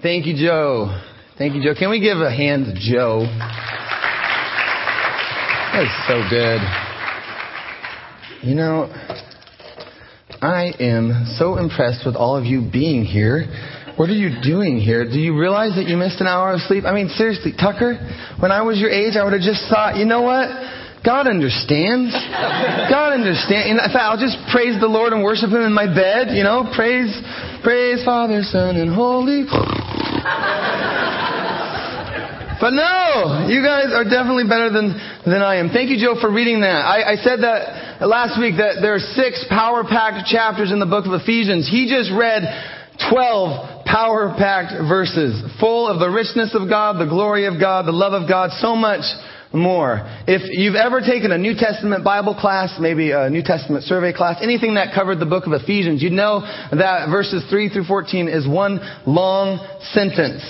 Thank you, Joe. Thank you, Joe. Can we give a hand to Joe? That's so good. You know, I am so impressed with all of you being here. What are you doing here? Do you realize that you missed an hour of sleep? I mean, seriously, Tucker, when I was your age, I would have just thought, you know what? God understands. God understands. In fact, I'll just praise the Lord and worship Him in my bed. You know, praise Father, Son, and Holy. But no, you guys are definitely better than I am. Thank you, Joe, for reading that. I said that last week that there are 6 power-packed chapters in the book of Ephesians. He just read 12 power-packed verses, full of the richness of God, the glory of God, the love of God, so much more. If you've ever taken a New Testament Bible class, maybe a New Testament survey class, anything that covered the book of Ephesians, you'd know that verses 3 through 14 is one long sentence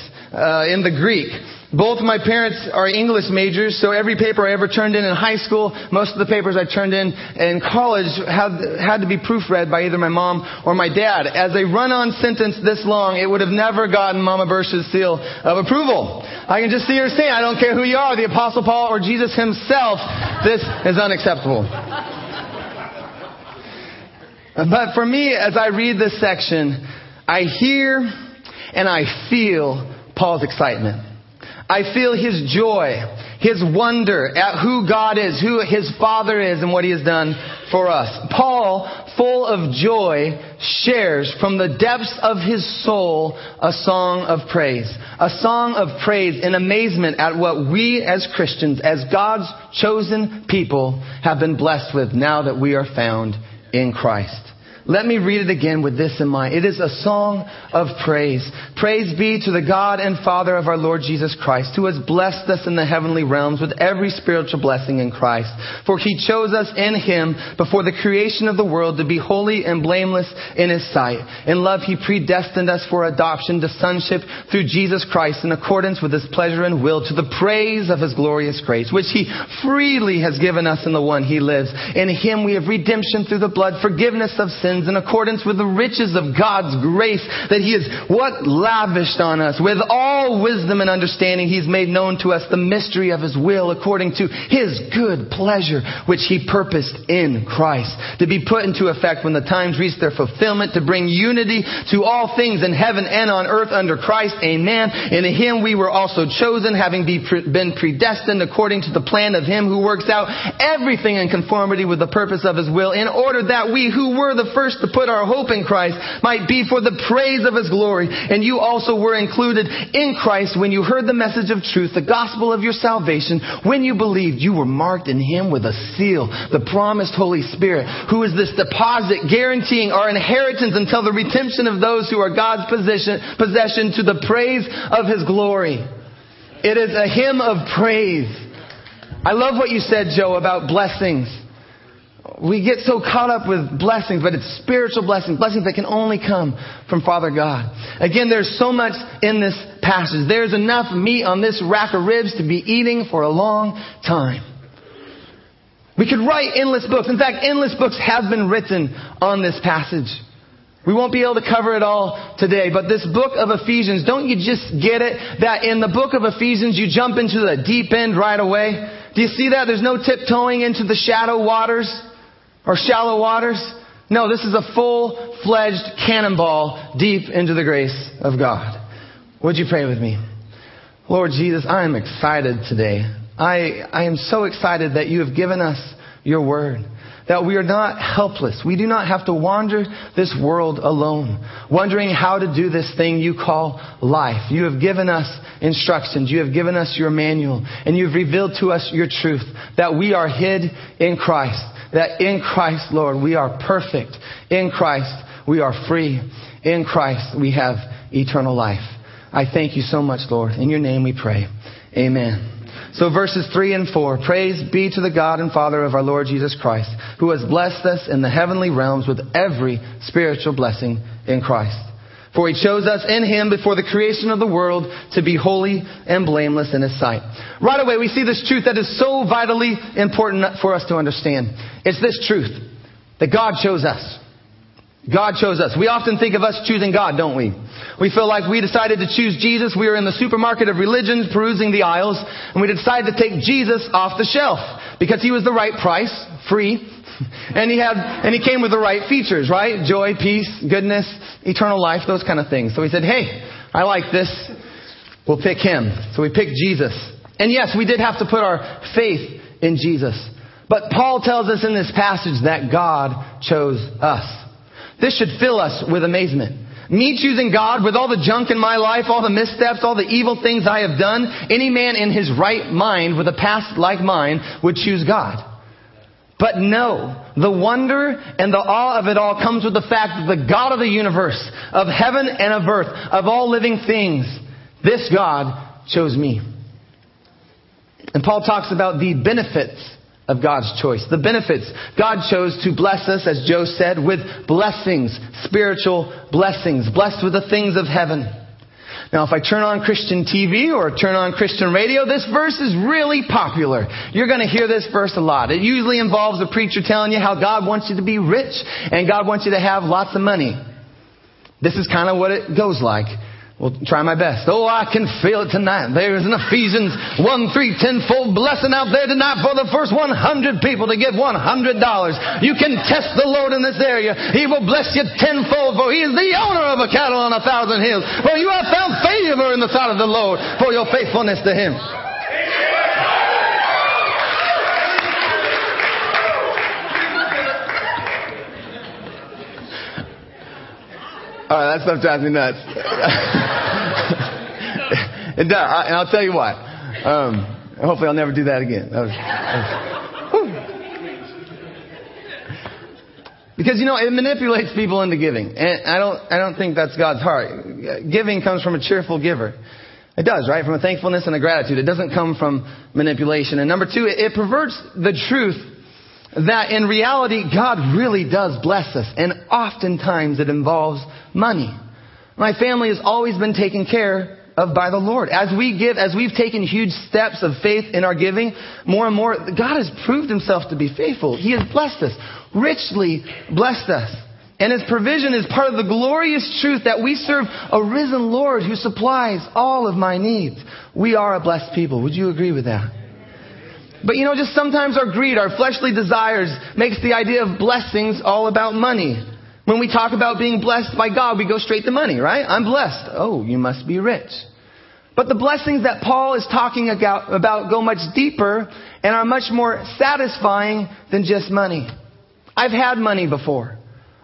in the Greek. Both my parents are English majors, so every paper I ever turned in high school, most of the papers I turned in college had to be proofread by either my mom or my dad. As a run-on sentence this long, it would have never gotten Mama Birch's seal of approval. I can just see her saying, I don't care who you are, the Apostle Paul or Jesus himself, this is unacceptable. But for me, as I read this section, I hear and I feel Paul's excitement. I feel his joy, his wonder at who God is, who his Father is, and what he has done for us. Paul, full of joy, shares from the depths of his soul a song of praise and amazement at what we as Christians, as God's chosen people, have been blessed with now that we are found in Christ. Let me read it again with this in mind. It is a song of praise. Praise be to the God and Father of our Lord Jesus Christ, who has blessed us in the heavenly realms with every spiritual blessing in Christ. For he chose us in him before the creation of the world to be holy and blameless in his sight. In love he predestined us for adoption to sonship through Jesus Christ in accordance with his pleasure and will, to the praise of his glorious grace, which he freely has given us in the one he lives. In him we have redemption through the blood, forgiveness of sins, in accordance with the riches of God's grace that he is lavished on us. With all wisdom and understanding, he's made known to us the mystery of his will according to his good pleasure, which he purposed in Christ to be put into effect when the times reach their fulfillment, to bring unity to all things in heaven and on earth under Christ. Amen. In him we were also chosen, having been predestined according to the plan of him who works out everything in conformity with the purpose of his will, in order that we who were the first to put our hope in Christ might be for the praise of his glory. And you also were included in Christ when you heard the message of truth, the gospel of your salvation. When you believed, you were marked in him with a seal, the promised Holy Spirit, who is this deposit guaranteeing our inheritance until the redemption of those who are God's possession, to the praise of his glory. It is a hymn of praise. I love what you said, Joe, about blessings. We get so caught up with blessings, but it's spiritual blessings, blessings that can only come from Father God. Again, there's so much in this passage. There's enough meat on this rack of ribs to be eating for a long time. We could write endless books. In fact, endless books have been written on this passage. We won't be able to cover it all today, but this book of Ephesians, don't you just get it that in the book of Ephesians, you jump into the deep end right away? Do you see that? There's no tiptoeing into the shadow waters. Or shallow waters? No, this is a full-fledged cannonball deep into the grace of God. Would you pray with me? Lord Jesus, I am excited today. I am so excited that you have given us your word, that we are not helpless. We do not have to wander this world alone, wondering how to do this thing you call life. You have given us instructions. You have given us your manual, and you've revealed to us your truth, that we are hid in Christ. That in Christ, Lord, we are perfect. In Christ, we are free. In Christ, we have eternal life. I thank you so much, Lord. In your name we pray. Amen. So verses 3 and 4, praise be to the God and Father of our Lord Jesus Christ, who has blessed us in the heavenly realms with every spiritual blessing in Christ. For he chose us in him before the creation of the world to be holy and blameless in his sight. Right away, we see this truth that is so vitally important for us to understand. It's this truth that God chose us. God chose us. We often think of us choosing God, don't we? We feel like we decided to choose Jesus. We were in the supermarket of religion, perusing the aisles, and we decided to take Jesus off the shelf because he was the right price, free, and he came with the right features, right? Joy, peace, goodness, eternal life, those kind of things. So we said, hey, I like this. We'll pick him. So we picked Jesus. And yes, we did have to put our faith in Jesus. But Paul tells us in this passage that God chose us. This should fill us with amazement. Me choosing God with all the junk in my life, all the missteps, all the evil things I have done, any man in his right mind with a past like mine would choose God. But no, the wonder and the awe of it all comes with the fact that the God of the universe, of heaven and of earth, of all living things, this God chose me. And Paul talks about the benefits of God's choice. The benefits. God chose to bless us, as Joe said, with blessings, spiritual blessings, blessed with the things of heaven. Now, if I turn on Christian TV or turn on Christian radio, this verse is really popular. You're going to hear this verse a lot. It usually involves a preacher telling you how God wants you to be rich and God wants you to have lots of money. This is kind of what it goes like. Well, try my best. Oh, I can feel it tonight. There's an Ephesians 1:3 tenfold blessing out there tonight for the first 100 people to give $100. You can test the Lord in this area. He will bless you tenfold, for he is the owner of a cattle on 1,000 hills. For you have found favor in the sight of the Lord for your faithfulness to him. All right, that stuff drives me nuts. It does, and I'll tell you why. Hopefully I'll never do that again. Because, you know, it manipulates people into giving. And I don't think that's God's heart. Giving comes from a cheerful giver. It does, right? From a thankfulness and a gratitude. It doesn't come from manipulation. And number two, it perverts the truth that in reality, God really does bless us. And oftentimes it involves money. My family has always been taken care of by the Lord. As we give, as we've taken huge steps of faith in our giving, more and more, God has proved himself to be faithful. He has blessed us, richly blessed us. And his provision is part of the glorious truth that we serve a risen Lord who supplies all of my needs. We are a blessed people. Would you agree with that? But you know, just sometimes our greed, our fleshly desires makes the idea of blessings all about money. When we talk about being blessed by God, we go straight to money, right? I'm blessed. Oh, you must be rich. But the blessings that Paul is talking about go much deeper and are much more satisfying than just money. I've had money before.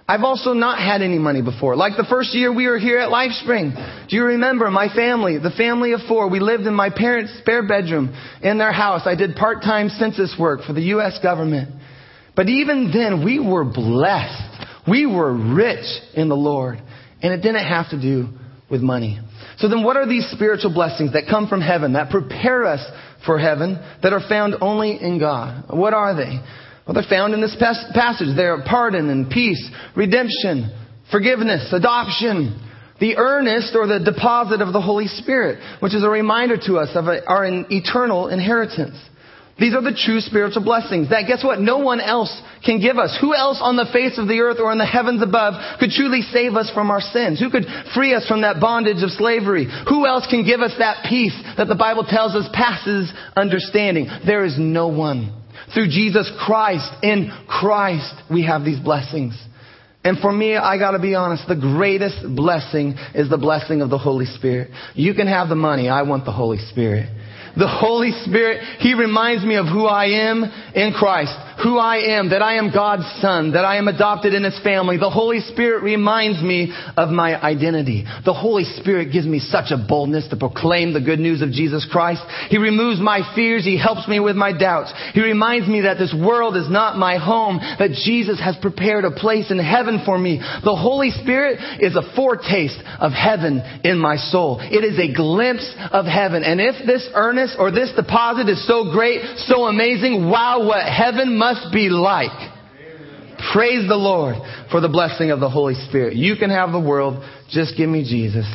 I've also not had any money before. Like the first year we were here at LifeSpring. Do you remember my family? The family of four. We lived in my parents' spare bedroom in their house. I did part-time census work for the U.S. government. But even then, we were blessed. We were rich in the Lord. And it didn't have to do with money. So then what are these spiritual blessings that come from heaven, that prepare us for heaven, that are found only in God? What are they? Well, they're found in this passage. They are pardon and peace, redemption, forgiveness, adoption, the earnest or the deposit of the Holy Spirit, which is a reminder to us of our eternal inheritance. These are the true spiritual blessings that, guess what, no one else can give us. Who else on the face of the earth or in the heavens above could truly save us from our sins? Who could free us from that bondage of slavery? Who else can give us that peace that the Bible tells us passes understanding? There is no one. Through Jesus Christ, in Christ, we have these blessings. And for me, I got to be honest, the greatest blessing is the blessing of the Holy Spirit. You can have the money. I want the Holy Spirit. The Holy Spirit, he reminds me of who I am in Christ, who I am, that I am God's son, that I am adopted in his family. The Holy Spirit reminds me of my identity. The Holy Spirit gives me such a boldness to proclaim the good news of Jesus Christ. He removes my fears. He helps me with my doubts. He reminds me that this world is not my home, that Jesus has prepared a place in heaven for me. The Holy Spirit is a foretaste of heaven in my soul. It is a glimpse of heaven. And if this earnest or this deposit is so great, so amazing, wow, what heaven must be like. Amen. Praise the Lord for the blessing of the Holy Spirit. You can have the world. Just give me Jesus.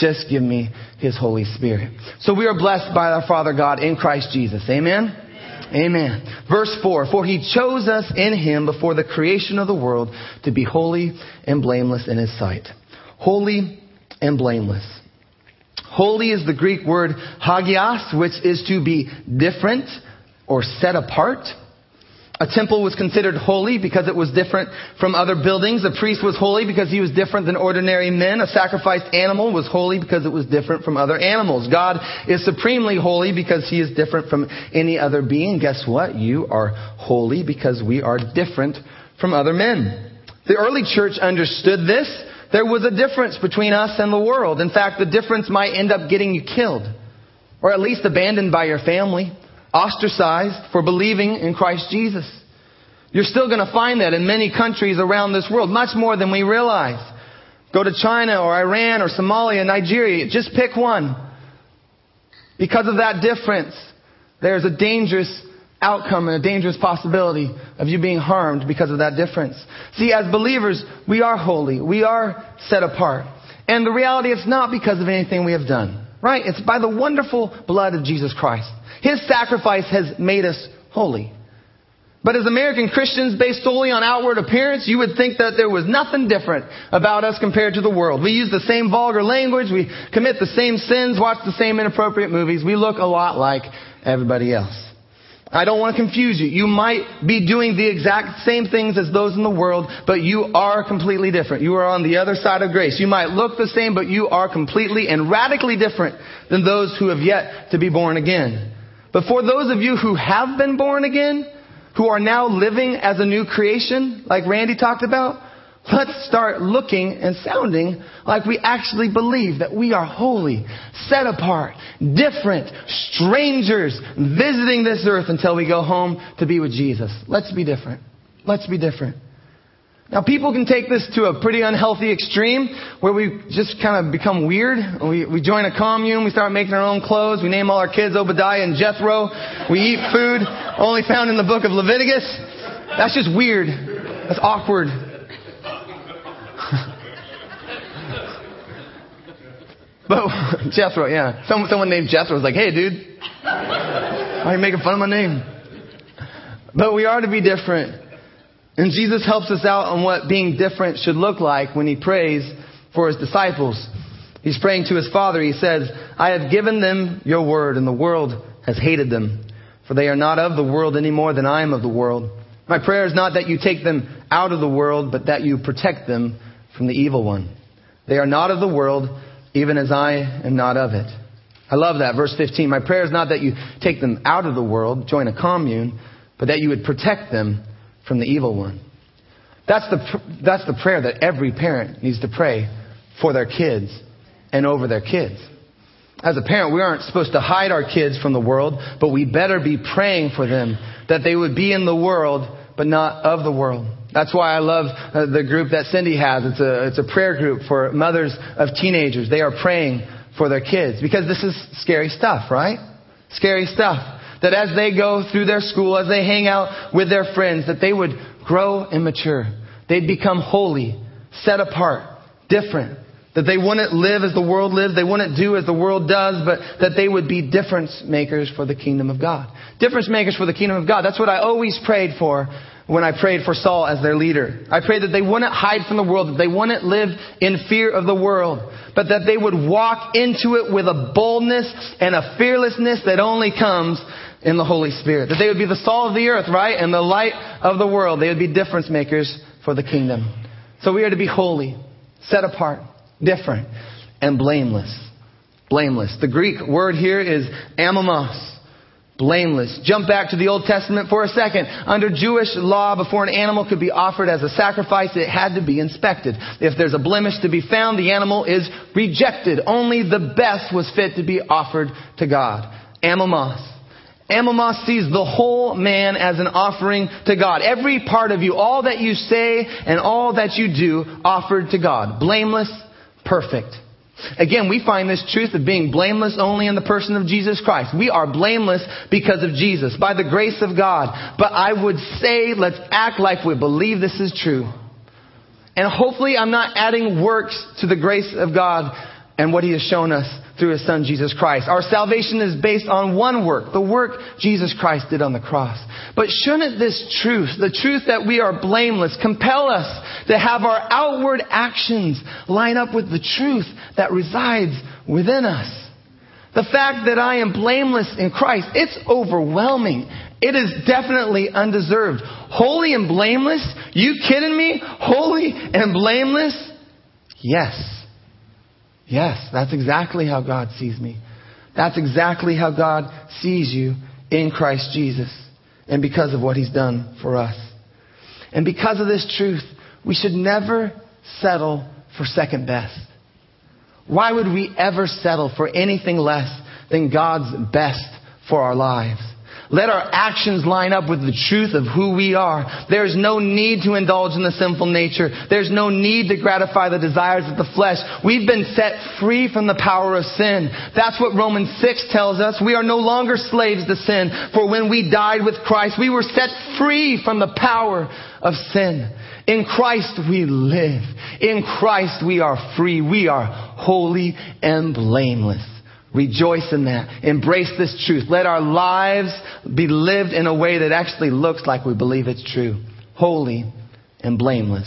Just give me his Holy Spirit. So we are blessed by our Father God in Christ Jesus. Amen? Amen. Amen. Verse 4, for he chose us in him before the creation of the world to be holy and blameless in his sight. Holy and blameless. Holy is the Greek word hagios, which is to be different or set apart. A temple was considered holy because it was different from other buildings. A priest was holy because he was different than ordinary men. A sacrificed animal was holy because it was different from other animals. God is supremely holy because he is different from any other being. Guess what? You are holy because we are different from other men. The early church understood this. There was a difference between us and the world. In fact, the difference might end up getting you killed, or at least abandoned by your family, ostracized for believing in Christ Jesus. You're still going to find that in many countries around this world, much more than we realize. Go to China or Iran or Somalia, Nigeria, just pick one. Because of that difference, there's a dangerous outcome and a dangerous possibility of you being harmed because of that difference. See, as believers, we are holy. We are set apart. And the reality, it's not because of anything we have done, right? It's by the wonderful blood of Jesus Christ. His sacrifice has made us holy. But as American Christians, based solely on outward appearance, you would think that there was nothing different about us compared to the world. We use the same vulgar language. We commit the same sins, watch the same inappropriate movies. We look a lot like everybody else. I don't want to confuse you. You might be doing the exact same things as those in the world, but you are completely different. You are on the other side of grace. You might look the same, but you are completely and radically different than those who have yet to be born again. But for those of you who have been born again, who are now living as a new creation, like Randy talked about, let's start looking and sounding like we actually believe that we are holy, set apart, different, strangers, visiting this earth until we go home to be with Jesus. Let's be different. Let's be different. Now, people can take this to a pretty unhealthy extreme where we just kind of become weird. We join a commune. We start making our own clothes. We name all our kids Obadiah and Jethro. We eat food only found in the book of Leviticus. That's just weird. That's awkward. But Jethro, yeah. Someone named Jethro was like, hey, dude, why are you making fun of my name? But we are to be different. And Jesus helps us out on what being different should look like when he prays for his disciples. He's praying to his Father. He says, I have given them your word, and the world has hated them, for they are not of the world any more than I am of the world. My prayer is not that you take them out of the world, but that you protect them from the evil one. They are not of the world, even as I am not of it. I love that. Verse 15. My prayer is not that you take them out of the world, join a commune, but that you would protect them from the evil one. That's the prayer that every parent needs to pray for their kids and over their kids. As a parent, we aren't supposed to hide our kids from the world, but we better be praying for them that they would be in the world, but not of the world. That's why I love the group that Cindy has. It's a prayer group for mothers of teenagers. They are praying for their kids because this is scary stuff, right? Scary stuff. That as they go through their school, as they hang out with their friends, that they would grow and mature. They'd become holy, set apart, different. That they wouldn't live as the world lives. They wouldn't do as the world does, but that they would be difference makers for the kingdom of God. Difference makers for the kingdom of God. That's what I always prayed for when I prayed for Saul as their leader. I prayed that they wouldn't hide from the world, that they wouldn't live in fear of the world, but that they would walk into it with a boldness and a fearlessness that only comes in the Holy Spirit. That they would be the salt of the earth, right? And the light of the world. They would be difference makers for the kingdom. So we are to be holy, set apart, different, and blameless. Blameless. The Greek word here is amamos. Blameless. Jump back to the Old Testament for a second. Under Jewish law, before an animal could be offered as a sacrifice, it had to be inspected. If there's a blemish to be found, the animal is rejected. Only the best was fit to be offered to God. Amamos. Amamos sees the whole man as an offering to God. Every part of you, all that you say and all that you do, offered to God. Blameless, perfect. Again, we find this truth of being blameless only in the person of Jesus Christ. We are blameless because of Jesus, by the grace of God. But I would say, let's act like we believe this is true. And hopefully I'm not adding works to the grace of God and what he has shown us through his son, Jesus Christ. Our salvation is based on one work, the work Jesus Christ did on the cross. But shouldn't this truth, the truth that we are blameless, compel us to have our outward actions line up with the truth that resides within us? The fact that I am blameless in Christ, it's overwhelming. It is definitely undeserved. Holy and blameless? You kidding me? Holy and blameless? Yes. Yes, that's exactly how God sees me. That's exactly how God sees you in Christ Jesus and because of what he's done for us. And because of this truth, we should never settle for second best. Why would we ever settle for anything less than God's best for our lives? Let our actions line up with the truth of who we are. There's no need to indulge in the sinful nature. There's no need to gratify the desires of the flesh. We've been set free from the power of sin. That's what Romans 6 tells us. We are no longer slaves to sin. For when we died with Christ, we were set free from the power of sin. In Christ we live. In Christ we are free. We are holy and blameless. Rejoice in that. Embrace this truth. Let our lives be lived in a way that actually looks like we believe it's true. Holy and blameless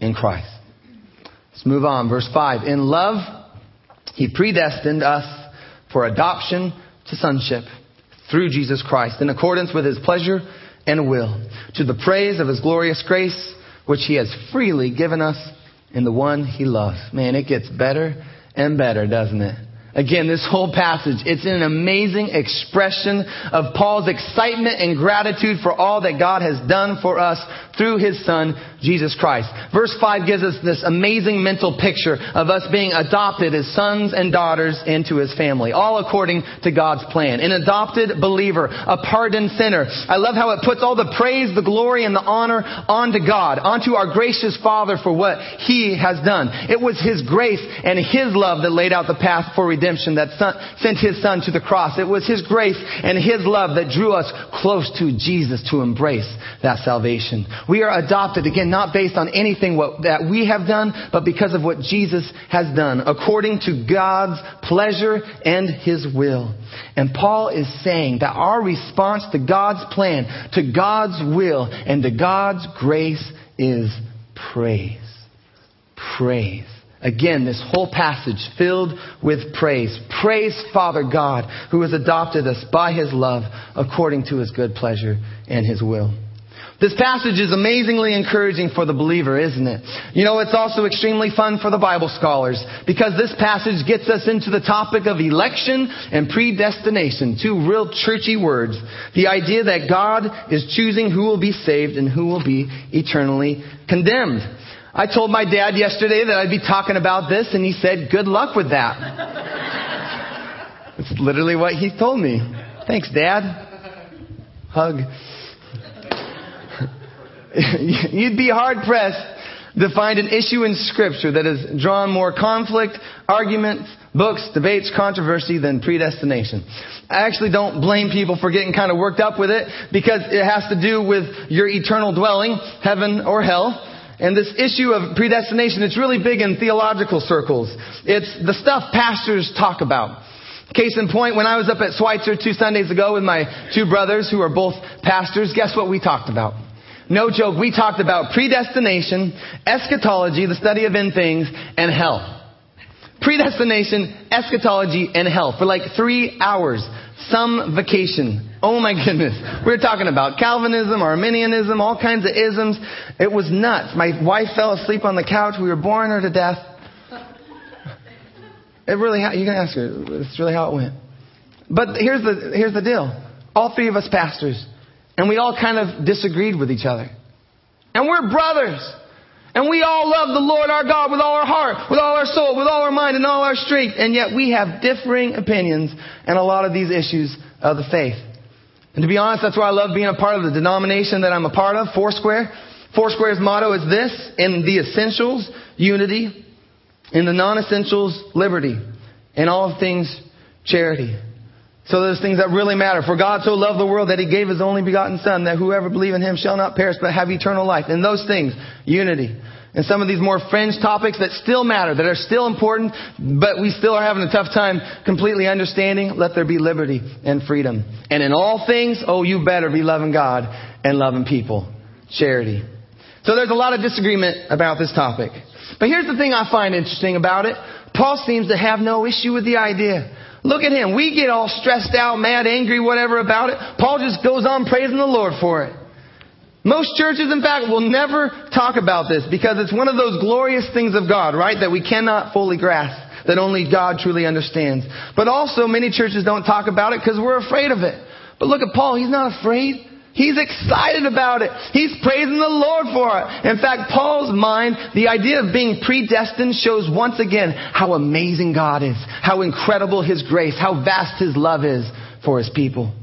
in Christ. Let's move on. Verse 5. In love, he predestined us for adoption to sonship through Jesus Christ in accordance with his pleasure and will, to the praise of his glorious grace, which he has freely given us in the one he loves. Man, it gets better and better, doesn't it? Again, this whole passage, it's an amazing expression of Paul's excitement and gratitude for all that God has done for us through his son, Jesus Christ. Verse 5 gives us this amazing mental picture of us being adopted as sons and daughters into his family, all according to God's plan. An adopted believer, a pardoned sinner. I love how it puts all the praise, the glory, and the honor onto God, onto our gracious Father for what he has done. It was his grace and his love that laid out the path for redemption. Redemption that sent his son to the cross. It was his grace and his love that drew us close to Jesus to embrace that salvation. We are adopted, again, not based on anything that we have done, but because of what Jesus has done, according to God's pleasure and his will. And Paul is saying that our response to God's plan, to God's will, and to God's grace is praise. Praise. Again, this whole passage filled with praise. Praise Father God, who has adopted us by his love according to his good pleasure and his will. This passage is amazingly encouraging for the believer, isn't it? You know, it's also extremely fun for the Bible scholars because this passage gets us into the topic of election and predestination, two real churchy words. The idea that God is choosing who will be saved and who will be eternally condemned. I told my dad yesterday that I'd be talking about this, and he said, good luck with that. It's literally what he told me. Thanks, Dad. Hug. You'd be hard-pressed to find an issue in Scripture that has drawn more conflict, arguments, books, debates, controversy than predestination. I actually don't blame people for getting kind of worked up with it because it has to do with your eternal dwelling, heaven or hell. And this issue of predestination, it's really big in theological circles. It's the stuff pastors talk about. Case in point, when I was up at Schweitzer 2 Sundays ago with my 2 brothers who are both pastors, guess what we talked about? No joke, we talked about predestination, eschatology, the study of end things, and hell. Predestination, eschatology, and hell for like 3 hours. Some vacation. Oh my goodness. We're talking about Calvinism, Arminianism, all kinds of isms. It was nuts. My wife fell asleep on the couch. We were boring her to death. It really, you can ask her. It's really how it went. But here's the deal. All 3 of us pastors, and we all kind of disagreed with each other. And we're brothers. And we all love the Lord our God with all our heart, with all our soul, with all our mind, and all our strength. And yet we have differing opinions on a lot of these issues of the faith. And to be honest, that's why I love being a part of the denomination that I'm a part of, Foursquare. Foursquare's motto is this: in the essentials, unity; in the non-essentials, liberty; in all things, charity. So those things that really matter. For God so loved the world that he gave his only begotten son, that whoever believes in him shall not perish but have eternal life. And those things, unity. and some of these more fringe topics that still matter, that are still important, but we still are having a tough time completely understanding, let there be liberty and freedom. And in all things, oh, you better be loving God and loving people. Charity. So there's a lot of disagreement about this topic. But here's the thing I find interesting about it. Paul seems to have no issue with the idea. Look at him. We get all stressed out, mad, angry, whatever about it. Paul just goes on praising the Lord for it. Most churches, in fact, will never talk about this because it's one of those glorious things of God, right? That we cannot fully grasp, that only God truly understands. But also many churches don't talk about it because we're afraid of it. But look at Paul. He's not afraid. He's excited about it. He's praising the Lord for it. In fact, Paul's mind, the idea of being predestined shows once again how amazing God is, how incredible His grace, how vast His love is for His people.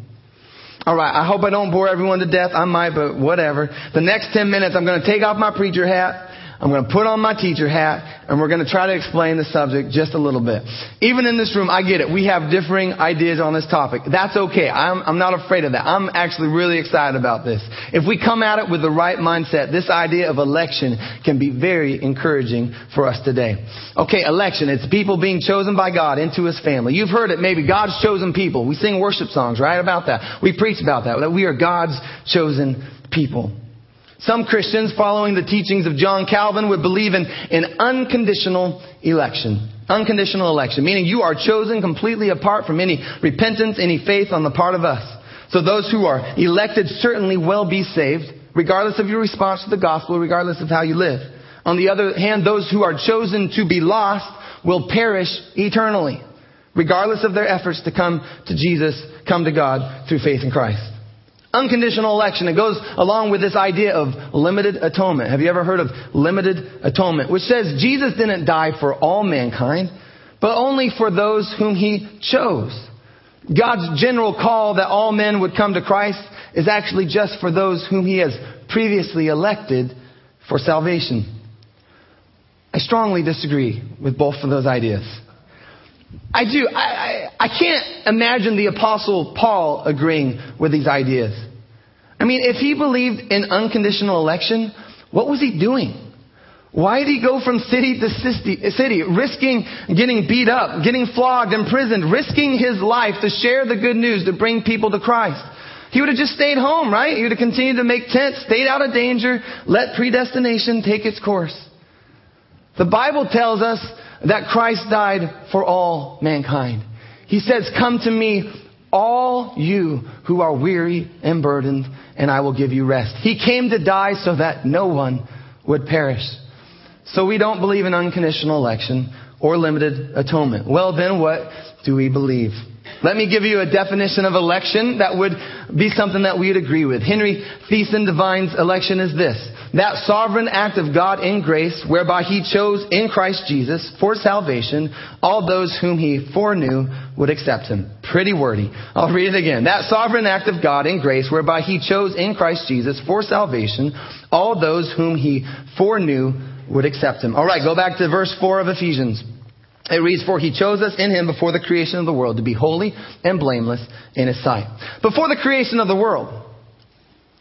All right, I hope I don't bore everyone to death. I might, but whatever. The next 10 minutes, I'm going to take off my preacher hat. I'm going to put on my teacher hat, and we're going to try to explain the subject just a little bit. Even in this room, I get it. We have differing ideas on this topic. That's okay. I'm not afraid of that. I'm actually really excited about this. If we come at it with the right mindset, this idea of election can be very encouraging for us today. Okay, election. It's people being chosen by God into His family. You've heard it. Maybe God's chosen people. We sing worship songs, right, about that. We preach about that, that we are God's chosen people. Some Christians, following the teachings of John Calvin, would believe in an unconditional election. Unconditional election, meaning you are chosen completely apart from any repentance, any faith on the part of us. So those who are elected certainly will be saved, regardless of your response to the gospel, regardless of how you live. On the other hand, those who are chosen to be lost will perish eternally, regardless of their efforts to come to Jesus, come to God through faith in Christ. Unconditional election. It goes along with this idea of limited atonement. Have you ever heard of limited atonement? Which says Jesus didn't die for all mankind, but only for those whom He chose. God's general call that all men would come to Christ is actually just for those whom He has previously elected for salvation. I strongly disagree with both of those ideas. I do. I can't imagine the Apostle Paul agreeing with these ideas. I mean, if he believed in unconditional election, what was he doing? Why did he go from city to city, risking getting beat up, getting flogged, imprisoned, risking his life to share the good news, to bring people to Christ? He would have just stayed home, right? He would have continued to make tents, stayed out of danger, let predestination take its course. The Bible tells us that Christ died for all mankind. He says, "Come to me, all you who are weary and burdened, and I will give you rest." He came to die so that no one would perish. So we don't believe in unconditional election or limited atonement. Well, then what do we believe? Let me give you a definition of election that would be something that we'd agree with. Henry Thiessen defines election as this: that sovereign act of God in grace whereby He chose in Christ Jesus for salvation all those whom He foreknew would accept Him. Pretty wordy. I'll read it again. That sovereign act of God in grace whereby He chose in Christ Jesus for salvation all those whom He foreknew would accept Him. All right, go back to verse 4 of Ephesians. It reads, "For He chose us in Him before the creation of the world to be holy and blameless in His sight." Before the creation of the world.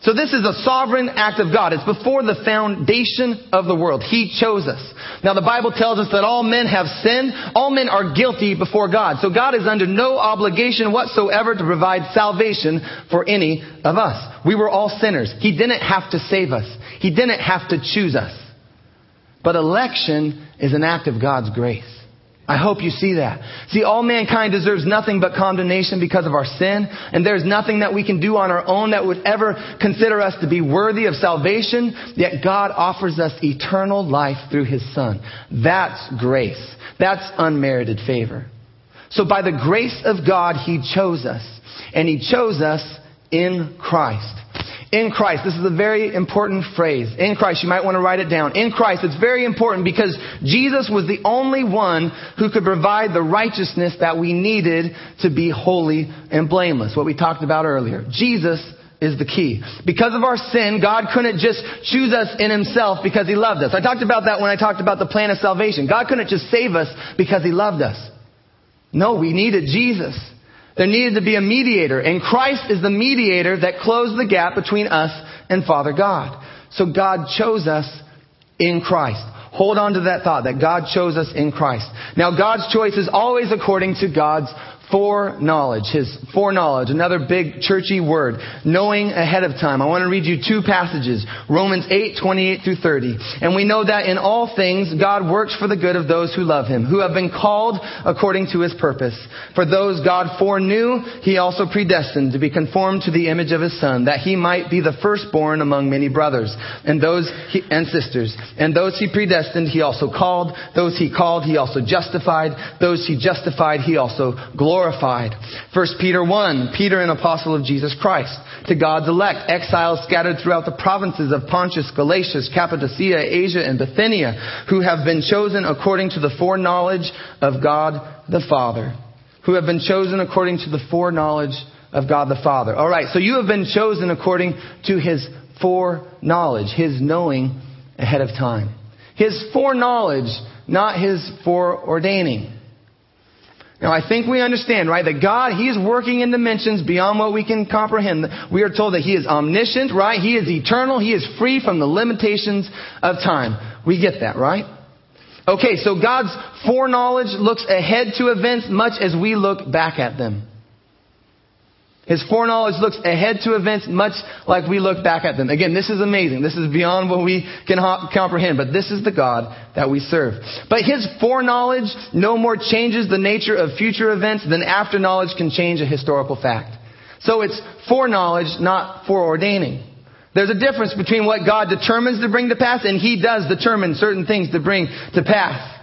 So this is a sovereign act of God. It's before the foundation of the world. He chose us. Now the Bible tells us that all men have sinned. All men are guilty before God. So God is under no obligation whatsoever to provide salvation for any of us. We were all sinners. He didn't have to save us. He didn't have to choose us. But election is an act of God's grace. I hope you see that. See, all mankind deserves nothing but condemnation because of our sin. And there's nothing that we can do on our own that would ever consider us to be worthy of salvation. Yet God offers us eternal life through His Son. That's grace. That's unmerited favor. So by the grace of God, He chose us. And He chose us in Christ. In Christ. This is a very important phrase. In Christ. You might want to write it down. In Christ. It's very important because Jesus was the only one who could provide the righteousness that we needed to be holy and blameless. What we talked about earlier. Jesus is the key. Because of our sin, God couldn't just choose us in Himself because He loved us. I talked about that when I talked about the plan of salvation. God couldn't just save us because He loved us. No, we needed Jesus. There needed to be a mediator, and Christ is the mediator that closed the gap between us and Father God. So God chose us in Christ. Hold on to that thought that God chose us in Christ. Now, God's choice is always according to God's foreknowledge. His foreknowledge, another big churchy word, knowing ahead of time. I want to read you two passages, Romans 8:28-30. And we know that in all things, God works for the good of those who love him, who have been called according to his purpose. For those God foreknew, he also predestined to be conformed to the image of his son, that he might be the firstborn among many brothers and sisters. And those he predestined, he also called. Those he called, he also justified. Those he justified, he also glorified. 1 Peter 1, Peter, an apostle of Jesus Christ, to God's elect, exiles scattered throughout the provinces of Pontus, Galatia, Cappadocia, Asia, and Bithynia, who have been chosen according to the foreknowledge of God the Father. Who have been chosen according to the foreknowledge of God the Father. All right, so you have been chosen according to his foreknowledge, his knowing ahead of time. His foreknowledge, not his foreordaining. Now, I think we understand, right, that God, he is working in dimensions beyond what we can comprehend. We are told that he is omniscient, right? He is eternal. He is free from the limitations of time. We get that, right? Okay, so God's foreknowledge looks ahead to events much as we look back at them. His foreknowledge looks ahead to events much like we look back at them. Again, this is amazing. This is beyond what we can comprehend. But this is the God that we serve. But his foreknowledge no more changes the nature of future events than afterknowledge can change a historical fact. So it's foreknowledge, not foreordaining. There's a difference between what God determines to bring to pass and he does determine certain things to bring to pass.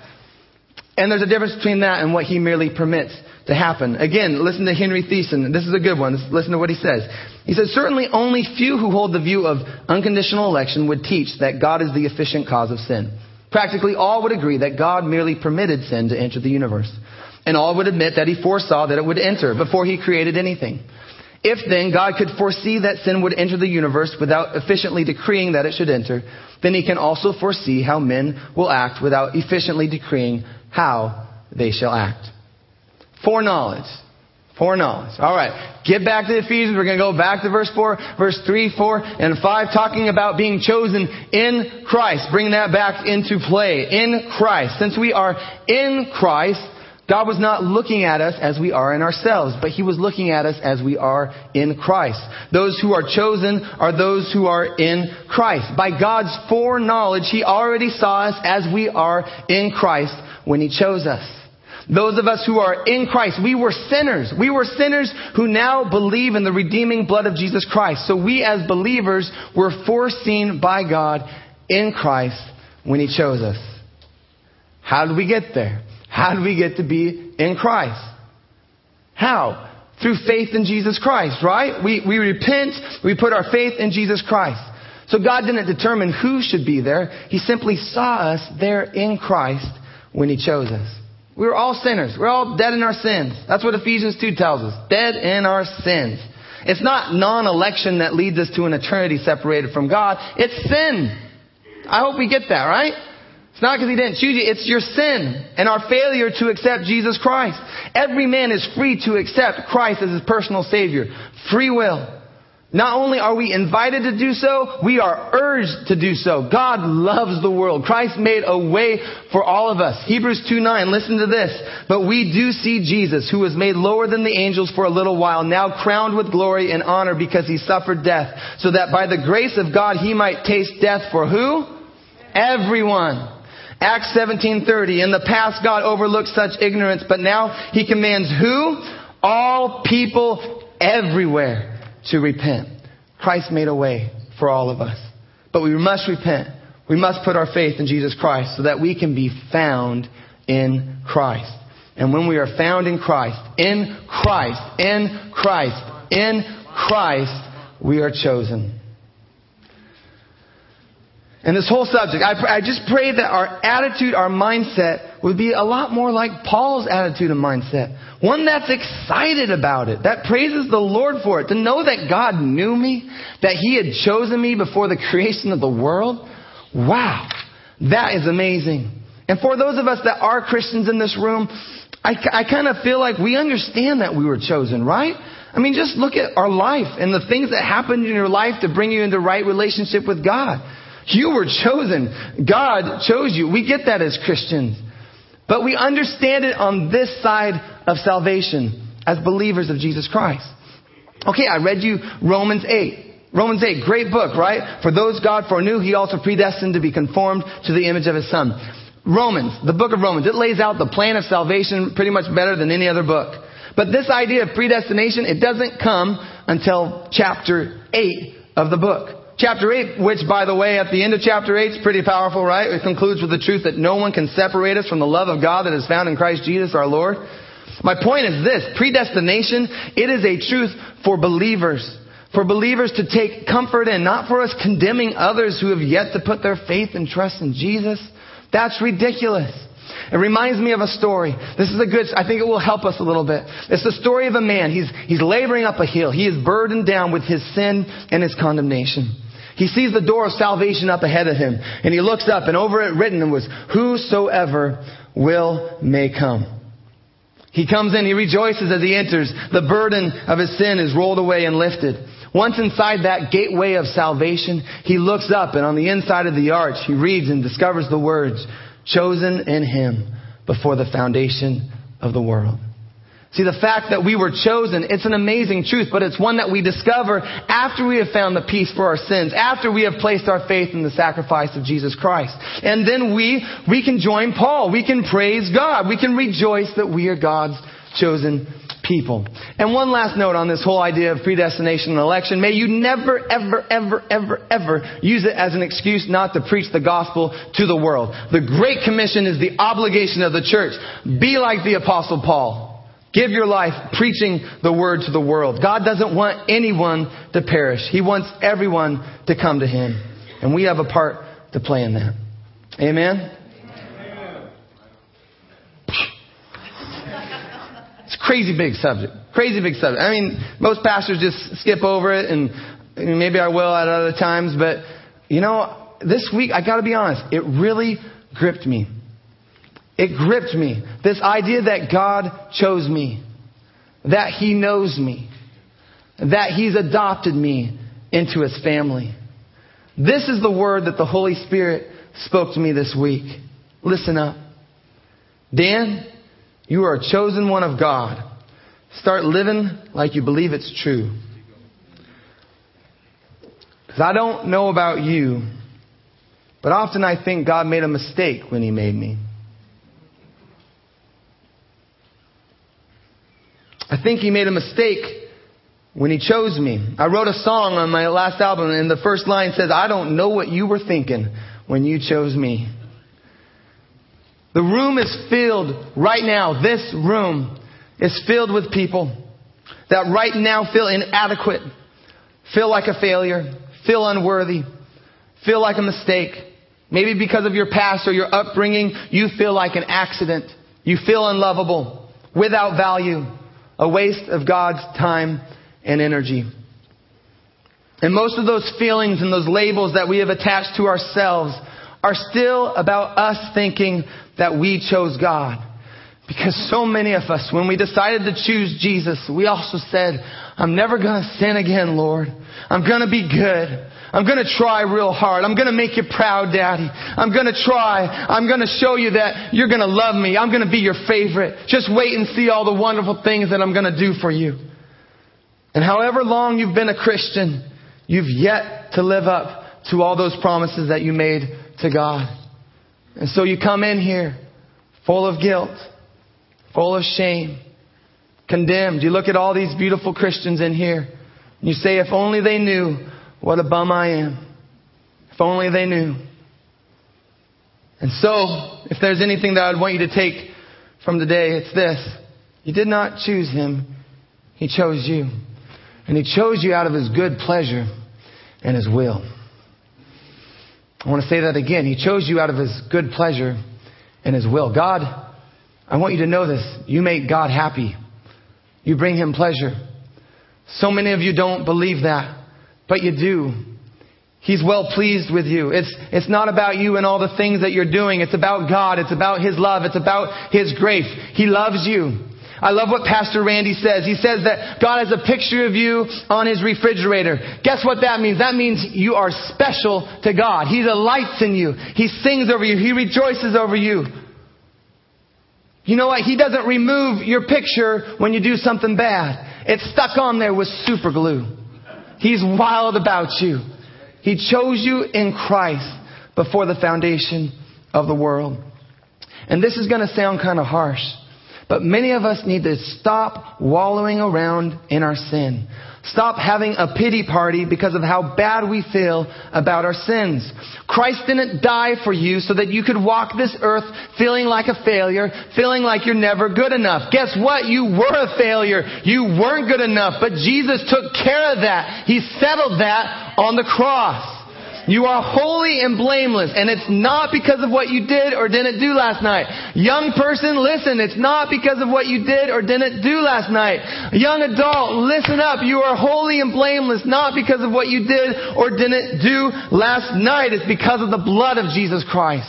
And there's a difference between that and what he merely permits to happen. Again, listen to Henry Thiessen. This is a good one. Listen to what he says. He says, certainly only few who hold the view of unconditional election would teach that God is the efficient cause of sin. Practically all would agree that God merely permitted sin to enter the universe. And all would admit that he foresaw that it would enter before he created anything. If then God could foresee that sin would enter the universe without efficiently decreeing that it should enter, then he can also foresee how men will act without efficiently decreeing how they shall act. Foreknowledge. Foreknowledge. All right. Get back to Ephesians. We're going to go back to verse 4, verse 3, 4, and 5, talking about being chosen in Christ. Bring that back into play. In Christ. Since we are in Christ, God was not looking at us as we are in ourselves, but he was looking at us as we are in Christ. Those who are chosen are those who are in Christ. By God's foreknowledge, he already saw us as we are in Christ when he chose us. Those of us who are in Christ, we were sinners. We were sinners who now believe in the redeeming blood of Jesus Christ. So we as believers were foreseen by God in Christ when he chose us. How did we get there? How did we get to be in Christ? How? Through faith in Jesus Christ, right? We repent. We put our faith in Jesus Christ. So God didn't determine who should be there. He simply saw us there in Christ when he chose us. We were all sinners. We're all dead in our sins. That's what Ephesians 2 tells us. Dead in our sins. It's not non-election that leads us to an eternity separated from God. It's sin. I hope we get that, right? It's not because he didn't choose you. It's your sin and our failure to accept Jesus Christ. Every man is free to accept Christ as his personal Savior. Free will. Not only are we invited to do so, we are urged to do so. God loves the world. Christ made a way for all of us. Hebrews 2:9, listen to this. But we do see Jesus, who was made lower than the angels for a little while, now crowned with glory and honor because he suffered death, so that by the grace of God he might taste death for who? Everyone. Acts 17:30, in the past God overlooked such ignorance, but now he commands who? All people everywhere to repent. Christ made a way for all of us. But we must repent. We must put our faith in Jesus Christ so that we can be found in Christ. And when we are found in Christ, in Christ, in Christ, in Christ, we are chosen. And this whole subject, I just pray that our attitude, our mindset would be a lot more like Paul's attitude and mindset. One that's excited about it, that praises the Lord for it. To know that God knew me, that he had chosen me before the creation of the world. Wow, that is amazing. And for those of us that are Christians in this room, I kind of feel like we understand that we were chosen, right? I mean, just look at our life and the things that happened in your life to bring you into right relationship with God. You were chosen. God chose you. We get that as Christians. But we understand it on this side of salvation as believers of Jesus Christ. Okay, I read you Romans 8. Romans 8, great book, right? For those God foreknew, he also predestined to be conformed to the image of his Son. Romans, the book of Romans, it lays out the plan of salvation pretty much better than any other book. But this idea of predestination, it doesn't come until chapter 8 of the book. Chapter 8, which, by the way, at the end of chapter 8 is pretty powerful, right? It concludes with the truth that no one can separate us from the love of God that is found in Christ Jesus our Lord. My point is this. Predestination, it is a truth for believers. For believers to take comfort in, not for us condemning others who have yet to put their faith and trust in Jesus. That's ridiculous. It reminds me of a story. This is a good, I think it will help us a little bit. It's the story of a man. He's laboring up a hill. He is burdened down with his sin and his condemnation. He sees the door of salvation up ahead of him. And he looks up, and over it written was, "Whosoever will may come." He comes in, he rejoices as he enters. The burden of his sin is rolled away and lifted. Once inside that gateway of salvation, he looks up, and on the inside of the arch, he reads and discovers the words, "Chosen in him before the foundation of the world." See, the fact that we were chosen, it's an amazing truth, but it's one that we discover after we have found the peace for our sins, after we have placed our faith in the sacrifice of Jesus Christ. And then we can join Paul. We can praise God. We can rejoice that we are God's chosen people. And one last note on this whole idea of predestination and election. May you never, ever, ever, ever, ever use it as an excuse not to preach the gospel to the world. The Great Commission is the obligation of the church. Be like the Apostle Paul. Give your life preaching the word to the world. God doesn't want anyone to perish. He wants everyone to come to him. And we have a part to play in that. Amen? Amen. It's a crazy big subject. Crazy big subject. I mean, most pastors just skip over it, and maybe I will at other times. But, you know, this week, I got to be honest, it really gripped me. It gripped me. This idea that God chose me, that he knows me, that he's adopted me into his family. This is the word that the Holy Spirit spoke to me this week. Listen up. Dan, you are a chosen one of God. Start living like you believe it's true. Because I don't know about you, but often I think God made a mistake when he made me. I think he made a mistake when he chose me. I wrote a song on my last album, and the first line says, "I don't know what you were thinking when you chose me." The room is filled right now. This room is filled with people that right now feel inadequate, feel like a failure, feel unworthy, feel like a mistake. Maybe because of your past or your upbringing, you feel like an accident. You feel unlovable, without value. A waste of God's time and energy. And most of those feelings and those labels that we have attached to ourselves are still about us thinking that we chose God. Because so many of us, when we decided to choose Jesus, we also said, "I'm never going to sin again, Lord. I'm going to be good. I'm going to try real hard. I'm going to make you proud, Daddy. I'm going to try. I'm going to show you that you're going to love me. I'm going to be your favorite. Just wait and see all the wonderful things that I'm going to do for you." And however long you've been a Christian, you've yet to live up to all those promises that you made to God. And so you come in here full of guilt, full of shame, condemned. You look at all these beautiful Christians in here, and you say, "If only they knew what a bum I am. If only they knew." And so, if there's anything that I'd want you to take from today, it's this. You did not choose him. He chose you. And he chose you out of his good pleasure and his will. I want to say that again. He chose you out of his good pleasure and his will. God, I want you to know this. You make God happy. You bring him pleasure. So many of you don't believe that. But you do. He's well pleased with you. It's not about you and all the things that you're doing. It's about God. It's about his love. It's about his grace. He loves you. I love what Pastor Randy says. He says that God has a picture of you on his refrigerator. Guess what that means? That means you are special to God. He delights in you. He sings over you. He rejoices over you. You know what? He doesn't remove your picture when you do something bad. It's stuck on there with super glue. He's wild about you. He chose you in Christ before the foundation of the world. And this is going to sound kind of harsh, but many of us need to stop wallowing around in our sin. Stop having a pity party because of how bad we feel about our sins. Christ didn't die for you so that you could walk this earth feeling like a failure, feeling like you're never good enough. Guess what? You were a failure. You weren't good enough, but Jesus took care of that. He settled that on the cross. You are holy and blameless, and it's not because of what you did or didn't do last night. Young person, listen, it's not because of what you did or didn't do last night. Young adult, listen up. You are holy and blameless, not because of what you did or didn't do last night. It's because of the blood of Jesus Christ.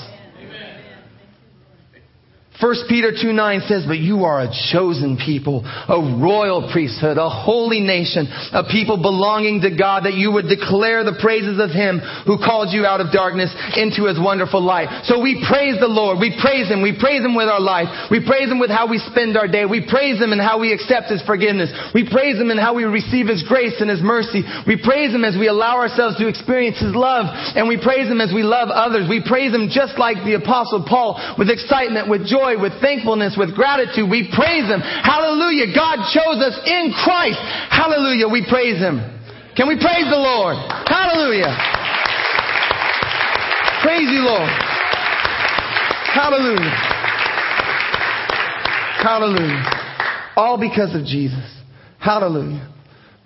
1 Peter 2:9 says, but you are a chosen people, a royal priesthood, a holy nation, a people belonging to God, that you would declare the praises of him who called you out of darkness into his wonderful light. So we praise the Lord. We praise him. We praise him with our life. We praise him with how we spend our day. We praise him in how we accept his forgiveness. We praise him in how we receive his grace and his mercy. We praise him as we allow ourselves to experience his love. And we praise him as we love others. We praise him just like the Apostle Paul, with excitement, with joy, with thankfulness, with gratitude. We praise him. Hallelujah. God chose us in Christ. Hallelujah. We praise him. Can we praise the Lord? Hallelujah. Praise you, Lord. Hallelujah. Hallelujah. All because of Jesus. Hallelujah.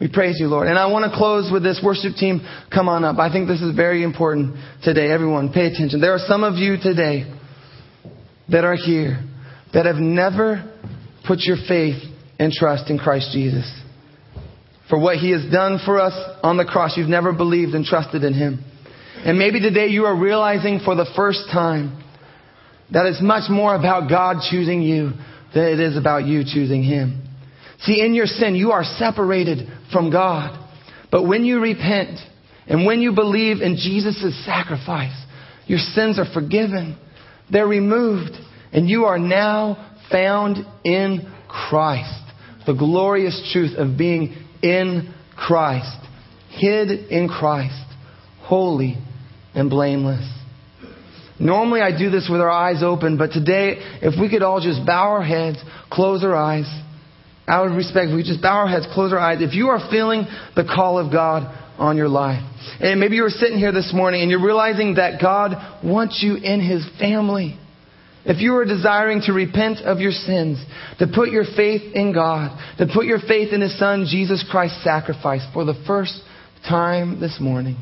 We praise you, Lord. And I want to close with this. Worship team, come on up. I think this is very important today. Everyone, pay attention. There are some of you today that are here that have never put your faith and trust in Christ Jesus. For what he has done for us on the cross, you've never believed and trusted in him. And maybe today you are realizing for the first time that it's much more about God choosing you than it is about you choosing him. See, in your sin, you are separated from God. But when you repent and when you believe in Jesus' sacrifice, your sins are forgiven. They're removed, and you are now found in Christ. The glorious truth of being in Christ, hid in Christ, holy and blameless. Normally I do this with our eyes open, but today, if we could all just bow our heads, close our eyes, out of respect, if we just bow our heads, close our eyes. If you are feeling the call of God on your life, and maybe you were sitting here this morning and you're realizing that God wants you in his family. If you are desiring to repent of your sins, to put your faith in God, to put your faith in his son, Jesus Christ's sacrifice for the first time this morning,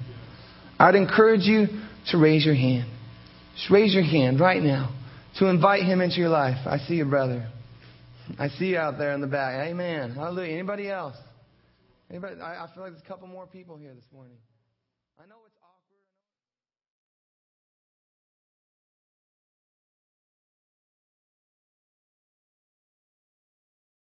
I'd encourage you to raise your hand. Just raise your hand right now to invite him into your life. I see you, brother. I see you out there in the back. Amen. Hallelujah. Anybody else? Anybody? I feel like there's a couple more people here this morning. I know it's